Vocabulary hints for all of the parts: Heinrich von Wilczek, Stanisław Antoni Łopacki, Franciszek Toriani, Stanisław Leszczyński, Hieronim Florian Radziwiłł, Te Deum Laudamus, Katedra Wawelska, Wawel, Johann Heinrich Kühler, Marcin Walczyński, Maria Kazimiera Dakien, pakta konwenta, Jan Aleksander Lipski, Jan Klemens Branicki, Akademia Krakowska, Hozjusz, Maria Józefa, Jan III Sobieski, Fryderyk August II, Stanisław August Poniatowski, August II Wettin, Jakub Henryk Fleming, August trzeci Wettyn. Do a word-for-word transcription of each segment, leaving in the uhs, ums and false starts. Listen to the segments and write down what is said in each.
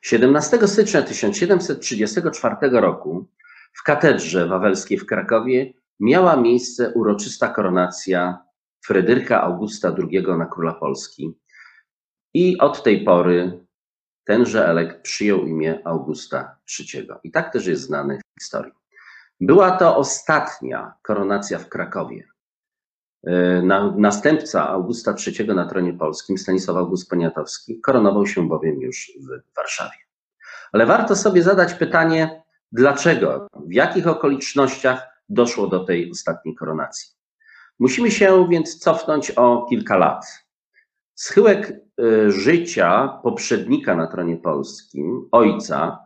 siedemnastego stycznia tysiąc siedemset trzydziestego czwartego roku w Katedrze Wawelskiej w Krakowie miała miejsce uroczysta koronacja Fryderyka Augusta drugiego na króla Polski i od tej pory tenże elekt przyjął imię Augusta trzeciego i tak też jest znany w historii. Była to ostatnia koronacja w Krakowie. Następca Augusta trzeciego na tronie polskim, Stanisław August Poniatowski, koronował się bowiem już w Warszawie. Ale warto sobie zadać pytanie, dlaczego, w jakich okolicznościach doszło do tej ostatniej koronacji. Musimy się więc cofnąć o kilka lat. Schyłek życia poprzednika na tronie polskim, ojca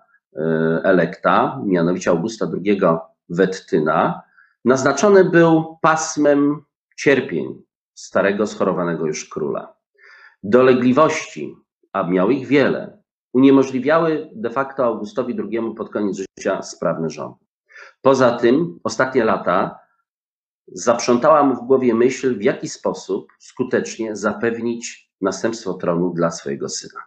elekta, mianowicie Augusta drugiego Wettyna, naznaczony był pasmem cierpień starego, schorowanego już króla. Dolegliwości, a miał ich wiele, uniemożliwiały de facto Augustowi drugiemu pod koniec życia sprawny rząd. Poza tym ostatnie lata zaprzątała mu w głowie myśl, w jaki sposób skutecznie zapewnić następstwo tronu dla swojego syna.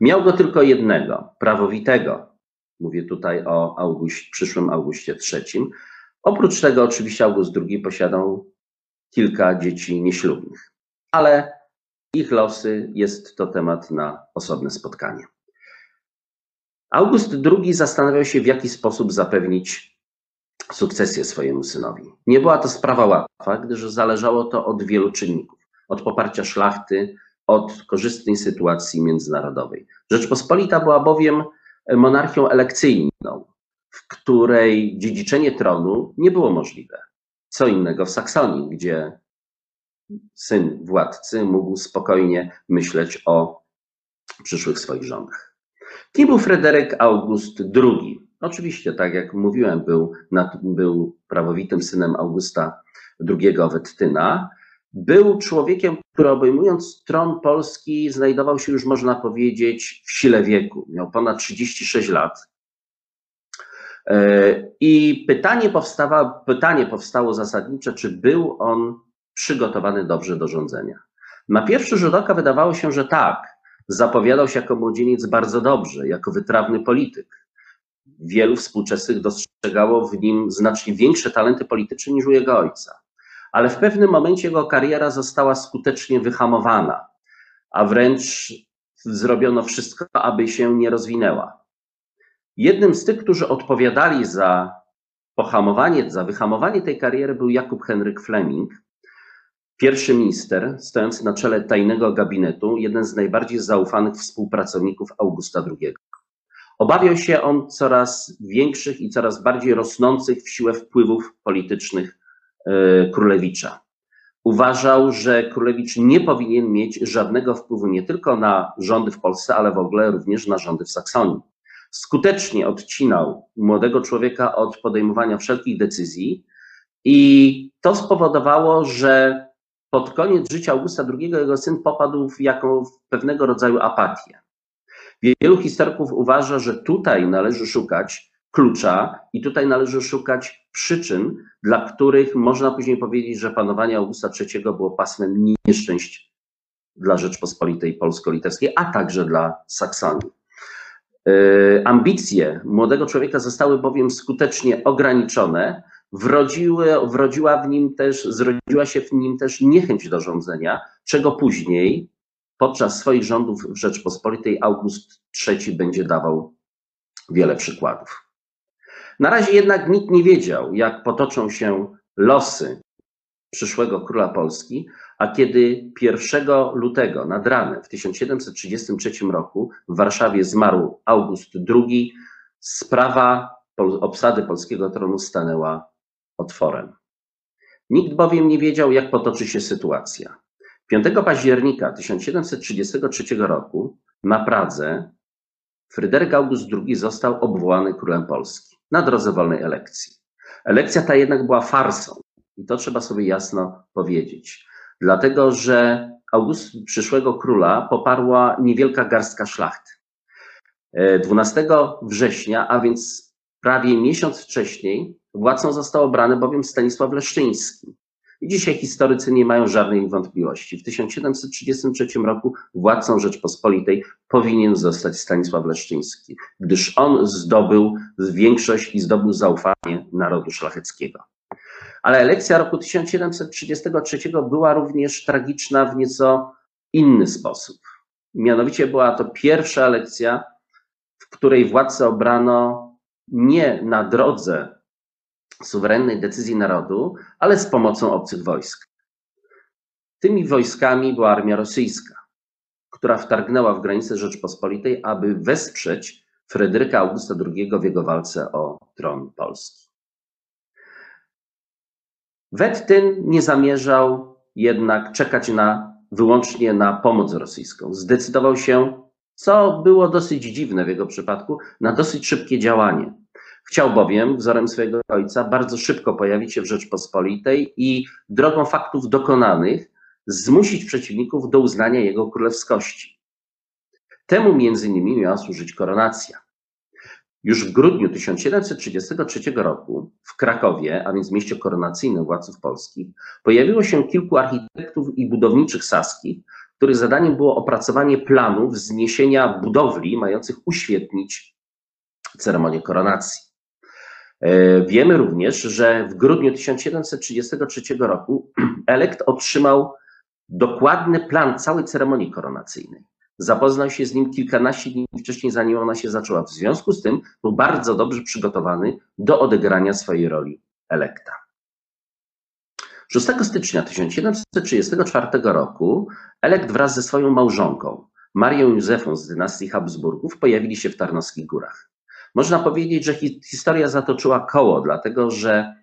Miał go tylko jednego, prawowitego, mówię tutaj o Auguście, przyszłym Augustie trzecim. Oprócz tego oczywiście August drugi posiadał kilka dzieci nieślubnych, ale ich losy jest to temat na osobne spotkanie. August drugi zastanawiał się, w jaki sposób zapewnić sukcesję swojemu synowi. Nie była to sprawa łatwa, gdyż zależało to od wielu czynników. Od poparcia szlachty, od korzystnej sytuacji międzynarodowej. Rzeczpospolita była bowiem monarchią elekcyjną, w której dziedziczenie tronu nie było możliwe. Co innego w Saksonii, gdzie syn władcy mógł spokojnie myśleć o przyszłych swoich rządach. Kim był Fryderyk August drugi? Oczywiście, tak jak mówiłem, był, był prawowitym synem Augusta drugiego Wettyna. Był człowiekiem, który obejmując tron Polski znajdował się już, można powiedzieć, w sile wieku. Miał ponad trzydzieści sześć lat. I pytanie, powstawa, pytanie powstało zasadnicze, czy był on przygotowany dobrze do rządzenia. Na pierwszy rzut oka wydawało się, że tak. Zapowiadał się jako młodzieniec bardzo dobrze, jako wytrawny polityk. Wielu współczesnych dostrzegało w nim znacznie większe talenty polityczne niż u jego ojca. Ale w pewnym momencie jego kariera została skutecznie wyhamowana, a wręcz zrobiono wszystko, aby się nie rozwinęła. Jednym z tych, którzy odpowiadali za pohamowanie, za wyhamowanie tej kariery, był Jakub Henryk Fleming, pierwszy minister stojący na czele tajnego gabinetu, jeden z najbardziej zaufanych współpracowników Augusta drugiego. Obawiał się on coraz większych i coraz bardziej rosnących w siłę wpływów politycznych królewicza. Uważał, że królewicz nie powinien mieć żadnego wpływu nie tylko na rządy w Polsce, ale w ogóle również na rządy w Saksonii. Skutecznie odcinał młodego człowieka od podejmowania wszelkich decyzji i to spowodowało, że pod koniec życia Augusta drugiego jego syn popadł w, jaką, w pewnego rodzaju apatię. Wielu historyków uważa, że tutaj należy szukać klucza i tutaj należy szukać przyczyn, dla których można później powiedzieć, że panowanie Augusta trzeciego było pasmem nieszczęść dla Rzeczpospolitej Polsko-Litewskiej, a także dla Saksonii. Ambicje młodego człowieka zostały bowiem skutecznie ograniczone, wrodziły, wrodziła w nim też, zrodziła się w nim też niechęć do rządzenia, czego później podczas swoich rządów w Rzeczpospolitej August trzeci będzie dawał wiele przykładów. Na razie jednak nikt nie wiedział, jak potoczą się losy przyszłego króla Polski, a kiedy pierwszego lutego nad ranem w tysiąc siedemset trzydziestym trzecim roku w Warszawie zmarł August drugi, sprawa obsady polskiego tronu stanęła otworem. Nikt bowiem nie wiedział, jak potoczy się sytuacja. piątego października tysiąc siedemset trzydziestego trzeciego roku na Pradze Fryderyk August drugi został obwołany królem Polski na drodze wolnej elekcji. Elekcja ta jednak była farsą i to trzeba sobie jasno powiedzieć. Dlatego, że August przyszłego króla poparła niewielka garstka szlachty. dwunastego września, a więc prawie miesiąc wcześniej, władcą został obrany bowiem Stanisław Leszczyński. Dzisiaj historycy nie mają żadnej wątpliwości. W tysiąc siedemset trzydziestym trzecim roku władcą Rzeczpospolitej powinien zostać Stanisław Leszczyński, gdyż on zdobył większość i zdobył zaufanie narodu szlacheckiego. Ale elekcja roku tysiąc siedemset trzydziestego trzeciego była również tragiczna w nieco inny sposób. Mianowicie była to pierwsza elekcja, w której władcę obrano nie na drodze suwerennej decyzji narodu, ale z pomocą obcych wojsk. Tymi wojskami była armia rosyjska, która wtargnęła w granice Rzeczpospolitej, aby wesprzeć Fryderyka Augusta drugiego w jego walce o tron Polski. Wettyn nie zamierzał jednak czekać na, wyłącznie na pomoc rosyjską. Zdecydował się, co było dosyć dziwne w jego przypadku, na dosyć szybkie działanie. Chciał bowiem, wzorem swojego ojca, bardzo szybko pojawić się w Rzeczpospolitej i drogą faktów dokonanych zmusić przeciwników do uznania jego królewskości. Temu między innymi miała służyć koronacja. Już w grudniu tysiąc siedemset trzydziestego trzeciego roku w Krakowie, a więc mieście koronacyjnym władców polskich, pojawiło się kilku architektów i budowniczych saskich, których zadaniem było opracowanie planów wzniesienia budowli mających uświetnić ceremonię koronacji. Wiemy również, że w grudniu tysiąc siedemset trzydziestego trzeciego roku elekt otrzymał dokładny plan całej ceremonii koronacyjnej. Zapoznał się z nim kilkanaście dni wcześniej, zanim ona się zaczęła. W związku z tym był bardzo dobrze przygotowany do odegrania swojej roli elekta. szóstego stycznia tysiąc siedemset trzydziestego czwartego roku elekt wraz ze swoją małżonką, Marią Józefą z dynastii Habsburgów, pojawili się w Tarnowskich Górach. Można powiedzieć, że historia zatoczyła koło, dlatego że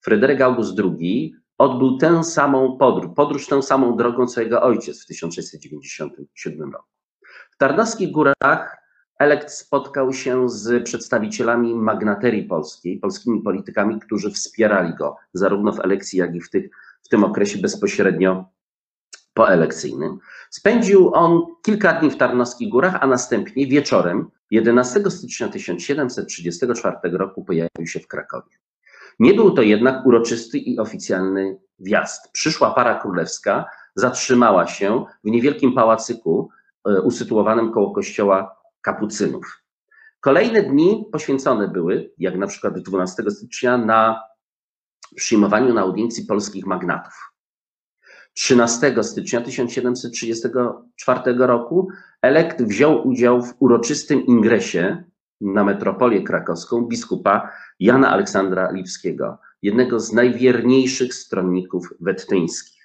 Fryderyk August drugi odbył tę samą podróż, podróż tę samą drogą, co jego ojciec w tysiąc sześćset dziewięćdziesiątym siódmym roku. W Tarnowskich Górach elekt spotkał się z przedstawicielami magnaterii polskiej, polskimi politykami, którzy wspierali go zarówno w elekcji, jak i w, tych, w tym okresie bezpośrednio poelekcyjnym. Spędził on kilka dni w Tarnowskich Górach, a następnie wieczorem jedenastego stycznia tysiąc siedemset trzydziestego czwartego roku pojawił się w Krakowie. Nie był to jednak uroczysty i oficjalny wjazd. Przyszła para królewska zatrzymała się w niewielkim pałacyku usytuowanym koło kościoła kapucynów. Kolejne dni poświęcone były, jak na przykład dwunastego stycznia, na przyjmowaniu na audiencji polskich magnatów. trzynastego stycznia tysiąc siedemset trzydziestego czwartego roku elekt wziął udział w uroczystym ingresie na metropolię krakowską biskupa Jana Aleksandra Lipskiego, jednego z najwierniejszych stronników wettyńskich.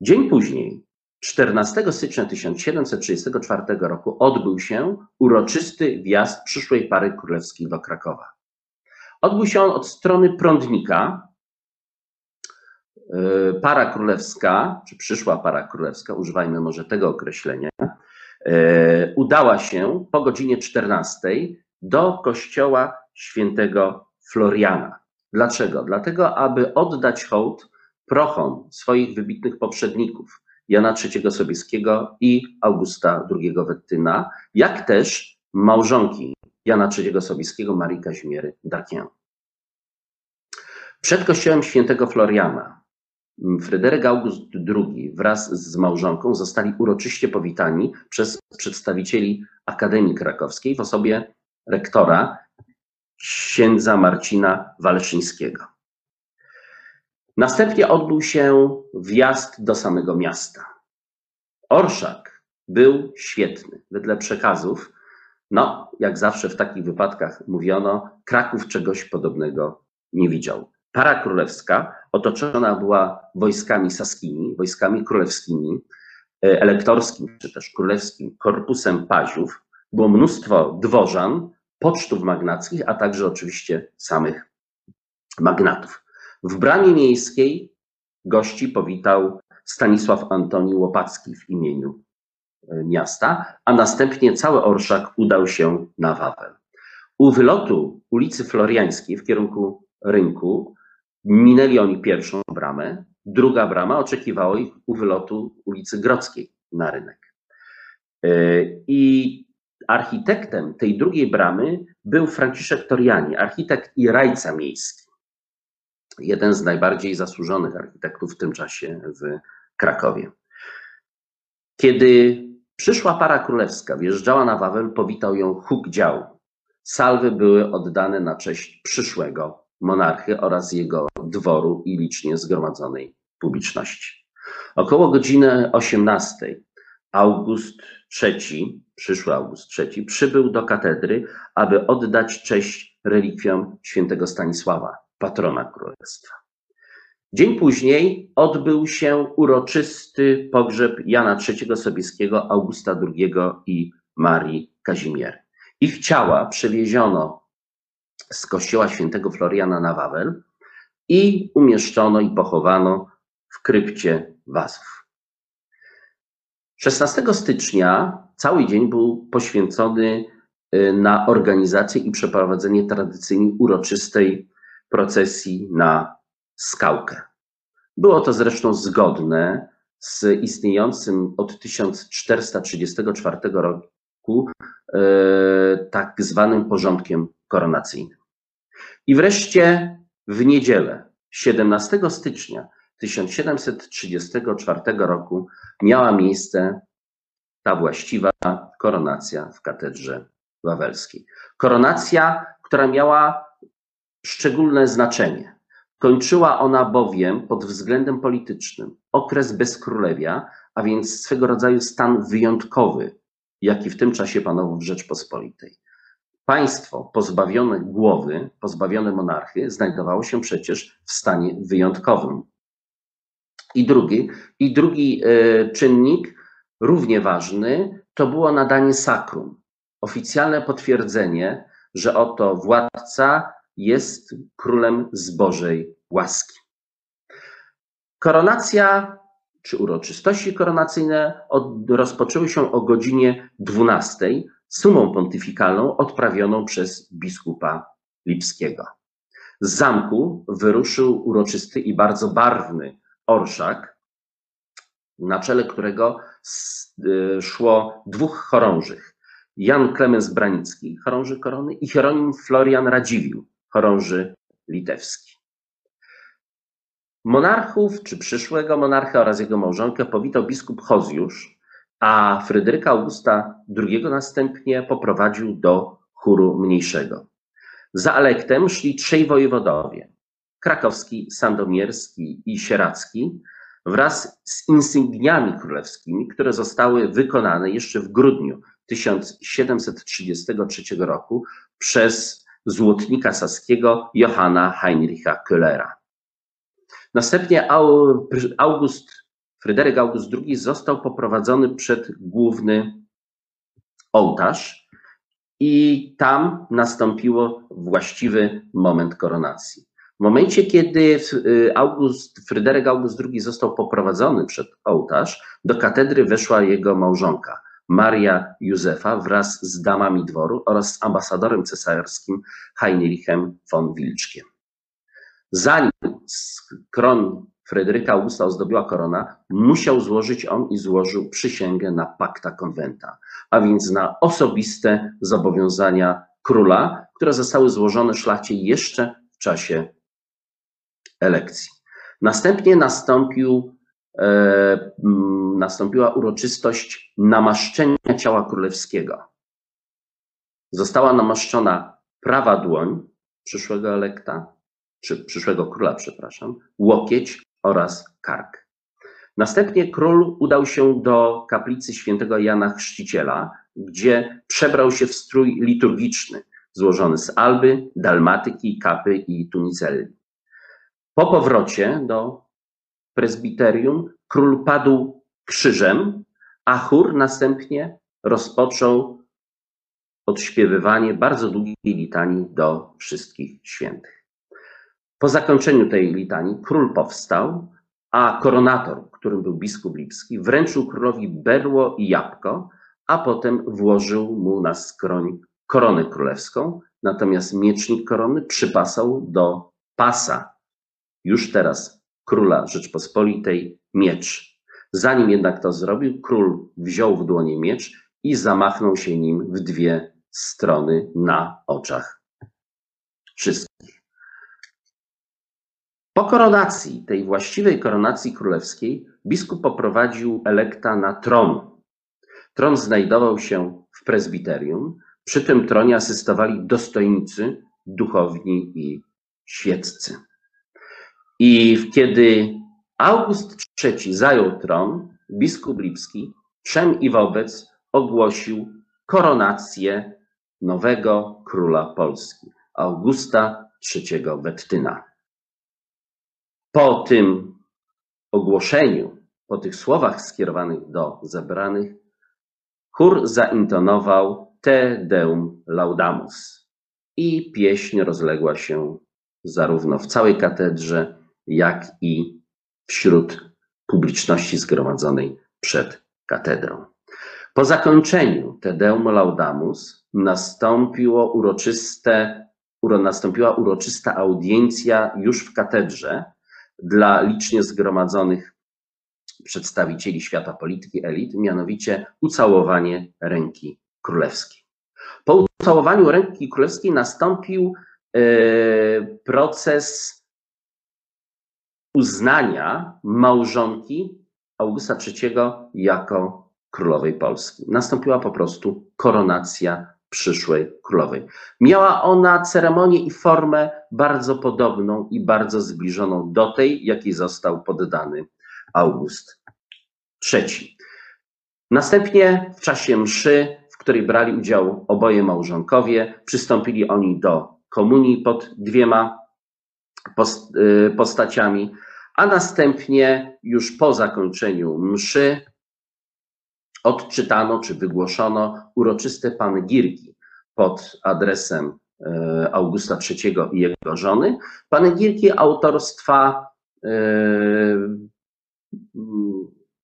Dzień później, czternastego stycznia tysiąc siedemset trzydziestego czwartego roku, odbył się uroczysty wjazd przyszłej pary królewskiej do Krakowa. Odbył się on od strony Prądnika. Para królewska, czy przyszła para królewska, używajmy może tego określenia, udała się po godzinie czternastej do kościoła świętego Floriana. Dlaczego? Dlatego, aby oddać hołd prochom swoich wybitnych poprzedników, Jana trzeciego Sobieskiego i Augusta drugiego Wettyna, jak też małżonki Jana trzeciego Sobieskiego, Marii Kazimiery Dakien. Przed kościołem świętego Floriana Fryderyk August drugi wraz z małżonką zostali uroczyście powitani przez przedstawicieli Akademii Krakowskiej w osobie rektora księdza Marcina Walczyńskiego. Następnie odbył się wjazd do samego miasta. Orszak był świetny. Wedle przekazów, no jak zawsze w takich wypadkach mówiono, Kraków czegoś podobnego nie widział. Para królewska otoczona była wojskami saskimi, wojskami królewskimi, elektorskim czy też królewskim korpusem paziów. Było mnóstwo dworzan, pocztów magnackich, a także oczywiście samych magnatów. W bramie miejskiej gości powitał Stanisław Antoni Łopacki w imieniu miasta, a następnie cały orszak udał się na Wawel. U wylotu ulicy Floriańskiej w kierunku rynku minęli oni pierwszą bramę, druga brama oczekiwała ich u wylotu ulicy Grodzkiej na rynek. I architektem tej drugiej bramy był Franciszek Toriani, architekt i rajca miejski. jeden z najbardziej zasłużonych architektów w tym czasie w Krakowie. Kiedy przyszła para królewska wjeżdżała na Wawel, powitał ją huk dział. Salwy były oddane na cześć przyszłego monarchy oraz jego dworu i licznie zgromadzonej publiczności. Około godziny osiemnastej August trzeci, przyszły August trzeci, przybył do katedry, aby oddać cześć relikwiom świętego Stanisława, patrona królestwa. Dzień później odbył się uroczysty pogrzeb Jana trzeciego Sobieskiego, Augusta drugiego i Marii Kazimiery. Ich ciała przewieziono z kościoła świętego Floriana na Wawel i umieszczono i pochowano w krypcie Wazów. szesnastego stycznia cały dzień był poświęcony na organizację i przeprowadzenie tradycyjnie uroczystej procesji na skałkę. Było to zresztą zgodne z istniejącym od tysiąc czterysta trzydziestego czwartego roku tak zwanym porządkiem koronacyjnym. I wreszcie w niedzielę, siedemnastego stycznia tysiąc siedemset trzydziestego czwartego roku, miała miejsce ta właściwa koronacja w katedrze wawelskiej. Koronacja, która miała szczególne znaczenie. Kończyła ona bowiem pod względem politycznym okres bezkrólewia, a więc swego rodzaju stan wyjątkowy, jaki w tym czasie panował w Rzeczpospolitej. Państwo pozbawione głowy, pozbawione monarchy, znajdowało się przecież w stanie wyjątkowym. I drugi, i drugi czynnik, równie ważny, to było nadanie sakrum. Oficjalne potwierdzenie, że oto władca jest królem z Bożej łaski. Koronacja czy uroczystości koronacyjne od, rozpoczęły się o godzinie dwunastej sumą pontyfikalną odprawioną przez biskupa Lipskiego. Z zamku wyruszył uroczysty i bardzo barwny orszak, na czele którego szło dwóch chorążych. Jan Klemens Branicki, chorąży korony, i Hieronim Florian Radziwiłł, chorąży litewski. Monarchów, czy przyszłego monarcha oraz jego małżonkę powitał biskup Hozjusz, a Fryderyka Augusta drugiego następnie poprowadził do chóru mniejszego. Za alektem szli trzej wojewodowie, krakowski, sandomierski i sieracki, wraz z insygniami królewskimi, które zostały wykonane jeszcze w grudniu tysiąc siedemset trzydziestego trzeciego roku przez złotnika saskiego Johanna Heinricha Kühlera. Następnie August, Fryderyk August drugi został poprowadzony przed główny ołtarz i tam nastąpiło właściwy moment koronacji. W momencie, kiedy August, Fryderyk August drugi został poprowadzony przed ołtarz, do katedry weszła jego małżonka, Maria Józefa, wraz z damami dworu oraz z ambasadorem cesarskim Heinrichem von Wilczkiem. Zanim kron Fryderyka Augusta ozdobiła korona, musiał złożyć on i złożył przysięgę na pakta konwenta, a więc na osobiste zobowiązania króla, które zostały złożone szlachcie jeszcze w czasie elekcji. Następnie nastąpił Nastąpiła uroczystość namaszczenia ciała królewskiego. Została namaszczona prawa dłoń przyszłego elekta, czy przyszłego króla, przepraszam, łokieć oraz kark. Następnie król udał się do kaplicy świętego Jana Chrzciciela, gdzie przebrał się w strój liturgiczny, złożony z alby, dalmatyki, kapy i tunicelli. Po powrocie do prezbiterium król padł krzyżem, a chór następnie rozpoczął odśpiewywanie bardzo długiej litanii do wszystkich świętych. Po zakończeniu tej litanii król powstał, a koronator, którym był biskup Lipski, wręczył królowi berło i jabłko, a potem włożył mu na skroń koronę królewską, natomiast miecznik korony przypasał do pasa, już teraz króla Rzeczpospolitej, miecz. Zanim jednak to zrobił, król wziął w dłonie miecz i zamachnął się nim w dwie strony na oczach wszystkich. Po koronacji, tej właściwej koronacji królewskiej, biskup poprowadził elekta na tron. Tron znajdował się w prezbiterium. Przy tym tronie asystowali dostojnicy, duchowni i świeccy. I kiedy August trzeci zajął tron, biskup Lipski wszem i wobec ogłosił koronację nowego króla Polski, Augusta trzeciego Wettyna. Po tym ogłoszeniu, po tych słowach skierowanych do zebranych, chór zaintonował Te Deum Laudamus i pieśń rozległa się zarówno w całej katedrze, jak i wśród publiczności zgromadzonej przed katedrą. Po zakończeniu Te Deum Laudamus nastąpiło uroczyste, nastąpiła uroczysta audiencja już w katedrze dla licznie zgromadzonych przedstawicieli świata polityki elit, mianowicie ucałowanie ręki królewskiej. Po ucałowaniu ręki królewskiej nastąpił yy, proces uznania małżonki Augusta trzeciego jako królowej Polski. Nastąpiła po prostu koronacja przyszłej królowej. Miała ona ceremonię i formę bardzo podobną i bardzo zbliżoną do tej, jakiej został poddany August trzeci. Następnie w czasie mszy, w której brali udział oboje małżonkowie, przystąpili oni do komunii pod dwiema postaciami, a następnie już po zakończeniu mszy odczytano czy wygłoszono uroczyste panegirki pod adresem Augusta trzeciego i jego żony. Panegirki autorstwa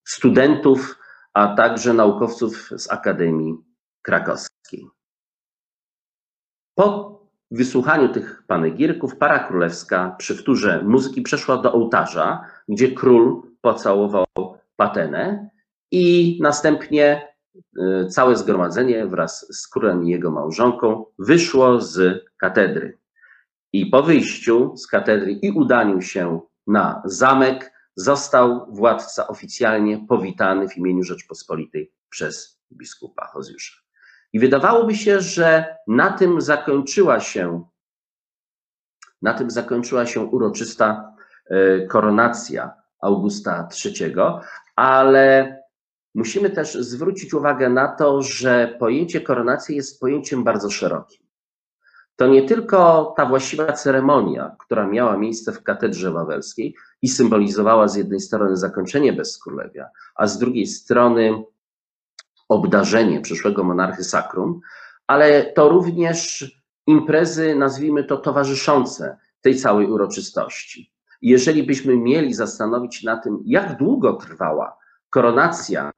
studentów, a także naukowców z Akademii Krakowskiej. Po W wysłuchaniu tych panegirków para królewska przy wtórze muzyki przeszła do ołtarza, gdzie król pocałował patenę i następnie całe zgromadzenie wraz z królem i jego małżonką wyszło z katedry. I po wyjściu z katedry i udaniu się na zamek został władca oficjalnie powitany w imieniu Rzeczpospolitej przez biskupa Hozjusza. I wydawałoby się, że na tym zakończyła się, na tym zakończyła się uroczysta koronacja Augusta trzeciego, ale musimy też zwrócić uwagę na to, że pojęcie koronacji jest pojęciem bardzo szerokim. To nie tylko ta właściwa ceremonia, która miała miejsce w Katedrze Wawelskiej i symbolizowała z jednej strony zakończenie bezkrólewia, a z drugiej strony obdarzenie przyszłego monarchy sakrum, ale to również imprezy, nazwijmy to, towarzyszące tej całej uroczystości. Jeżeli byśmy mieli zastanowić na tym, jak długo trwała koronacja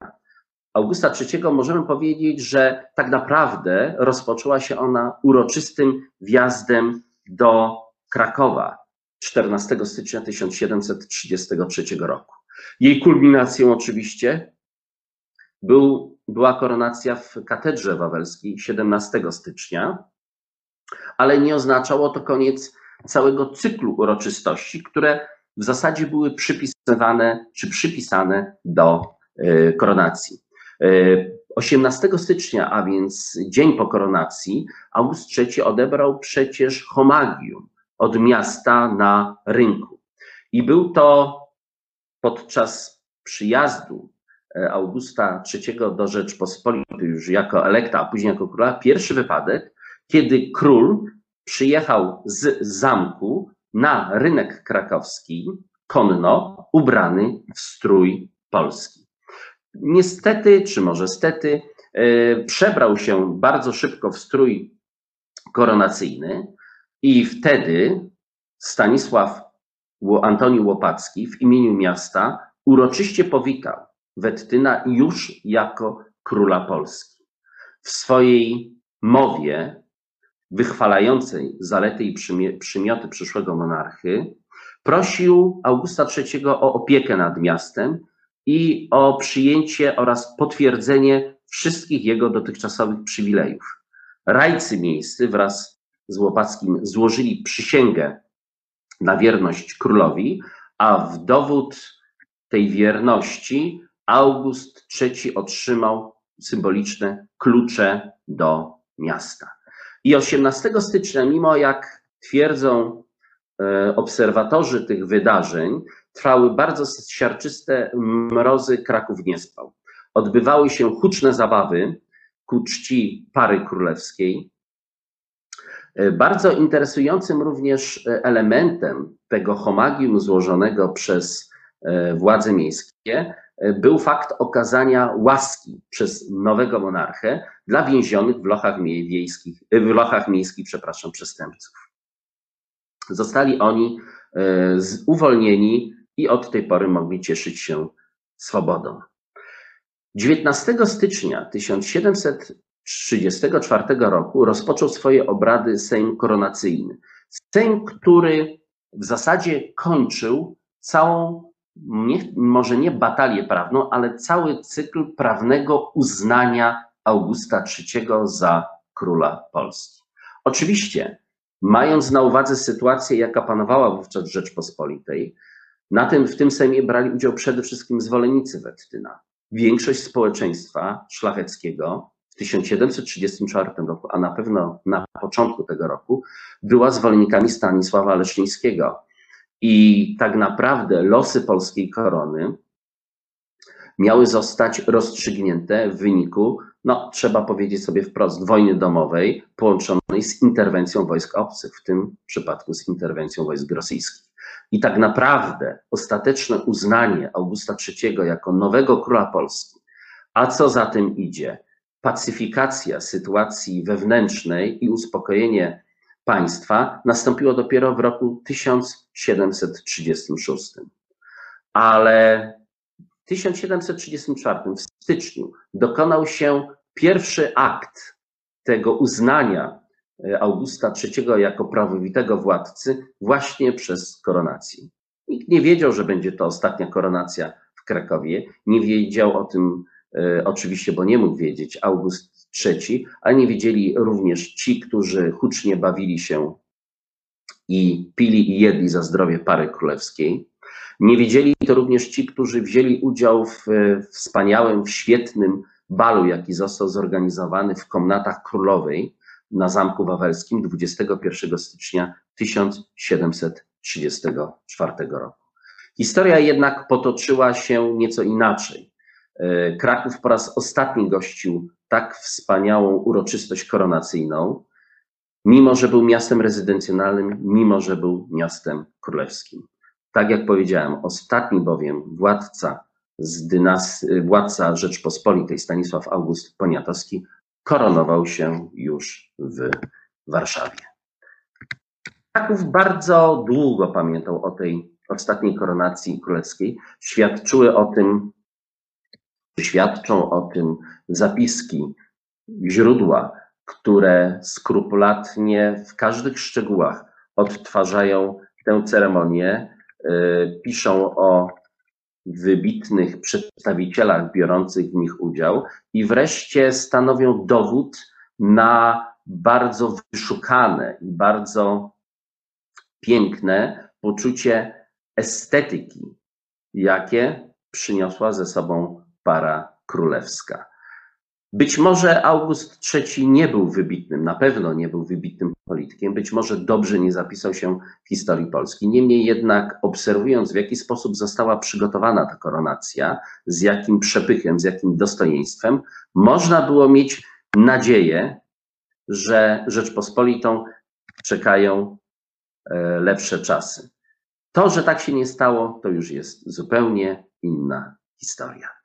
Augusta trzeciego, możemy powiedzieć, że tak naprawdę rozpoczęła się ona uroczystym wjazdem do Krakowa czternastego stycznia tysiąc siedemset trzydziestego trzeciego roku. Jej kulminacją oczywiście był, była koronacja w Katedrze Wawelskiej siedemnastego stycznia, ale nie oznaczało to koniec całego cyklu uroczystości, które w zasadzie były przypisywane czy przypisane do y, koronacji. Y, osiemnastego stycznia, a więc dzień po koronacji, August trzeci odebrał przecież homagium od miasta na rynku. I był to podczas przyjazdu Augusta trzeciego do Rzeczpospolitej już jako elekta, a później jako króla, pierwszy wypadek, kiedy król przyjechał z zamku na rynek krakowski konno, ubrany w strój polski. Niestety, czy może stety, przebrał się bardzo szybko w strój koronacyjny i wtedy Stanisław Antoni Łopacki w imieniu miasta uroczyście powitał Wettyna już jako króla Polski. W swojej mowie wychwalającej zalety i przymioty przyszłego monarchy prosił Augusta trzeciego o opiekę nad miastem i o przyjęcie oraz potwierdzenie wszystkich jego dotychczasowych przywilejów. Rajcy miejscy wraz z Łopackim złożyli przysięgę na wierność królowi, a w dowód tej wierności August trzeci otrzymał symboliczne klucze do miasta. I osiemnastego stycznia, mimo jak twierdzą obserwatorzy tych wydarzeń, trwały bardzo siarczyste mrozy, Kraków nie spał. Odbywały się huczne zabawy ku czci pary królewskiej. Bardzo interesującym również elementem tego homagium złożonego przez władze miejskie był fakt okazania łaski przez nowego monarchę dla więzionych w lochach wiejskich, w lochach miejskich, przepraszam, przestępców. Zostali oni uwolnieni i od tej pory mogli cieszyć się swobodą. dziewiętnastego stycznia tysiąc siedemset trzydziestego czwartego roku rozpoczął swoje obrady Sejm Koronacyjny. Sejm, który w zasadzie kończył całą, nie, może nie batalię prawną, ale cały cykl prawnego uznania Augusta trzeciego za króla Polski. Oczywiście, mając na uwadze sytuację, jaka panowała wówczas w Rzeczpospolitej, na tym, w tym Sejmie brali udział przede wszystkim zwolennicy Wettyna. Większość społeczeństwa szlacheckiego w tysiąc siedemset trzydziestym czwartym roku, a na pewno na początku tego roku, była zwolennikami Stanisława Leszczyńskiego. I tak naprawdę losy polskiej korony miały zostać rozstrzygnięte w wyniku, no trzeba powiedzieć sobie wprost, wojny domowej połączonej z interwencją wojsk obcych, w tym przypadku z interwencją wojsk rosyjskich. I tak naprawdę ostateczne uznanie Augusta trzeciego jako nowego króla Polski, a co za tym idzie, pacyfikacja sytuacji wewnętrznej i uspokojenie państwa nastąpiło dopiero w roku tysiąc siedemset trzydziestym szóstym. Ale w tysiąc siedemset trzydziestym czwartym, w styczniu, dokonał się pierwszy akt tego uznania Augusta trzeciego jako prawowitego władcy właśnie przez koronację. Nikt nie wiedział, że będzie to ostatnia koronacja w Krakowie. Nie wiedział o tym e, oczywiście, bo nie mógł wiedzieć August trzeci, ale nie wiedzieli również ci, którzy hucznie bawili się i pili i jedli za zdrowie pary królewskiej. Nie wiedzieli to również ci, którzy wzięli udział w e, wspaniałym, świetnym balu, jaki został zorganizowany w komnatach królowej na Zamku Wawelskim dwudziestego pierwszego stycznia tysiąc siedemset trzydziestego czwartego roku. Historia jednak potoczyła się nieco inaczej. Kraków po raz ostatni gościł tak wspaniałą uroczystość koronacyjną, mimo że był miastem rezydencjonalnym, mimo że był miastem królewskim. Tak jak powiedziałem, ostatni bowiem władca, z dynastii, władca Rzeczpospolitej Stanisław August Poniatowski koronował się już w Warszawie. Kraków bardzo długo pamiętał o tej ostatniej koronacji królewskiej. Świadczyły o tym, świadczą o tym zapiski, źródła, które skrupulatnie w każdych szczegółach odtwarzają tę ceremonię, yy, piszą o wybitnych przedstawicielach biorących w nich udział i wreszcie stanowią dowód na bardzo wyszukane i bardzo piękne poczucie estetyki, jakie przyniosła ze sobą para królewska. Być może August trzeci nie był wybitnym, na pewno nie był wybitnym politykiem, być może dobrze nie zapisał się w historii Polski. Niemniej jednak obserwując, w jaki sposób została przygotowana ta koronacja, z jakim przepychem, z jakim dostojeństwem, można było mieć nadzieję, że Rzeczpospolitą czekają lepsze czasy. To, że tak się nie stało, to już jest zupełnie inna historia.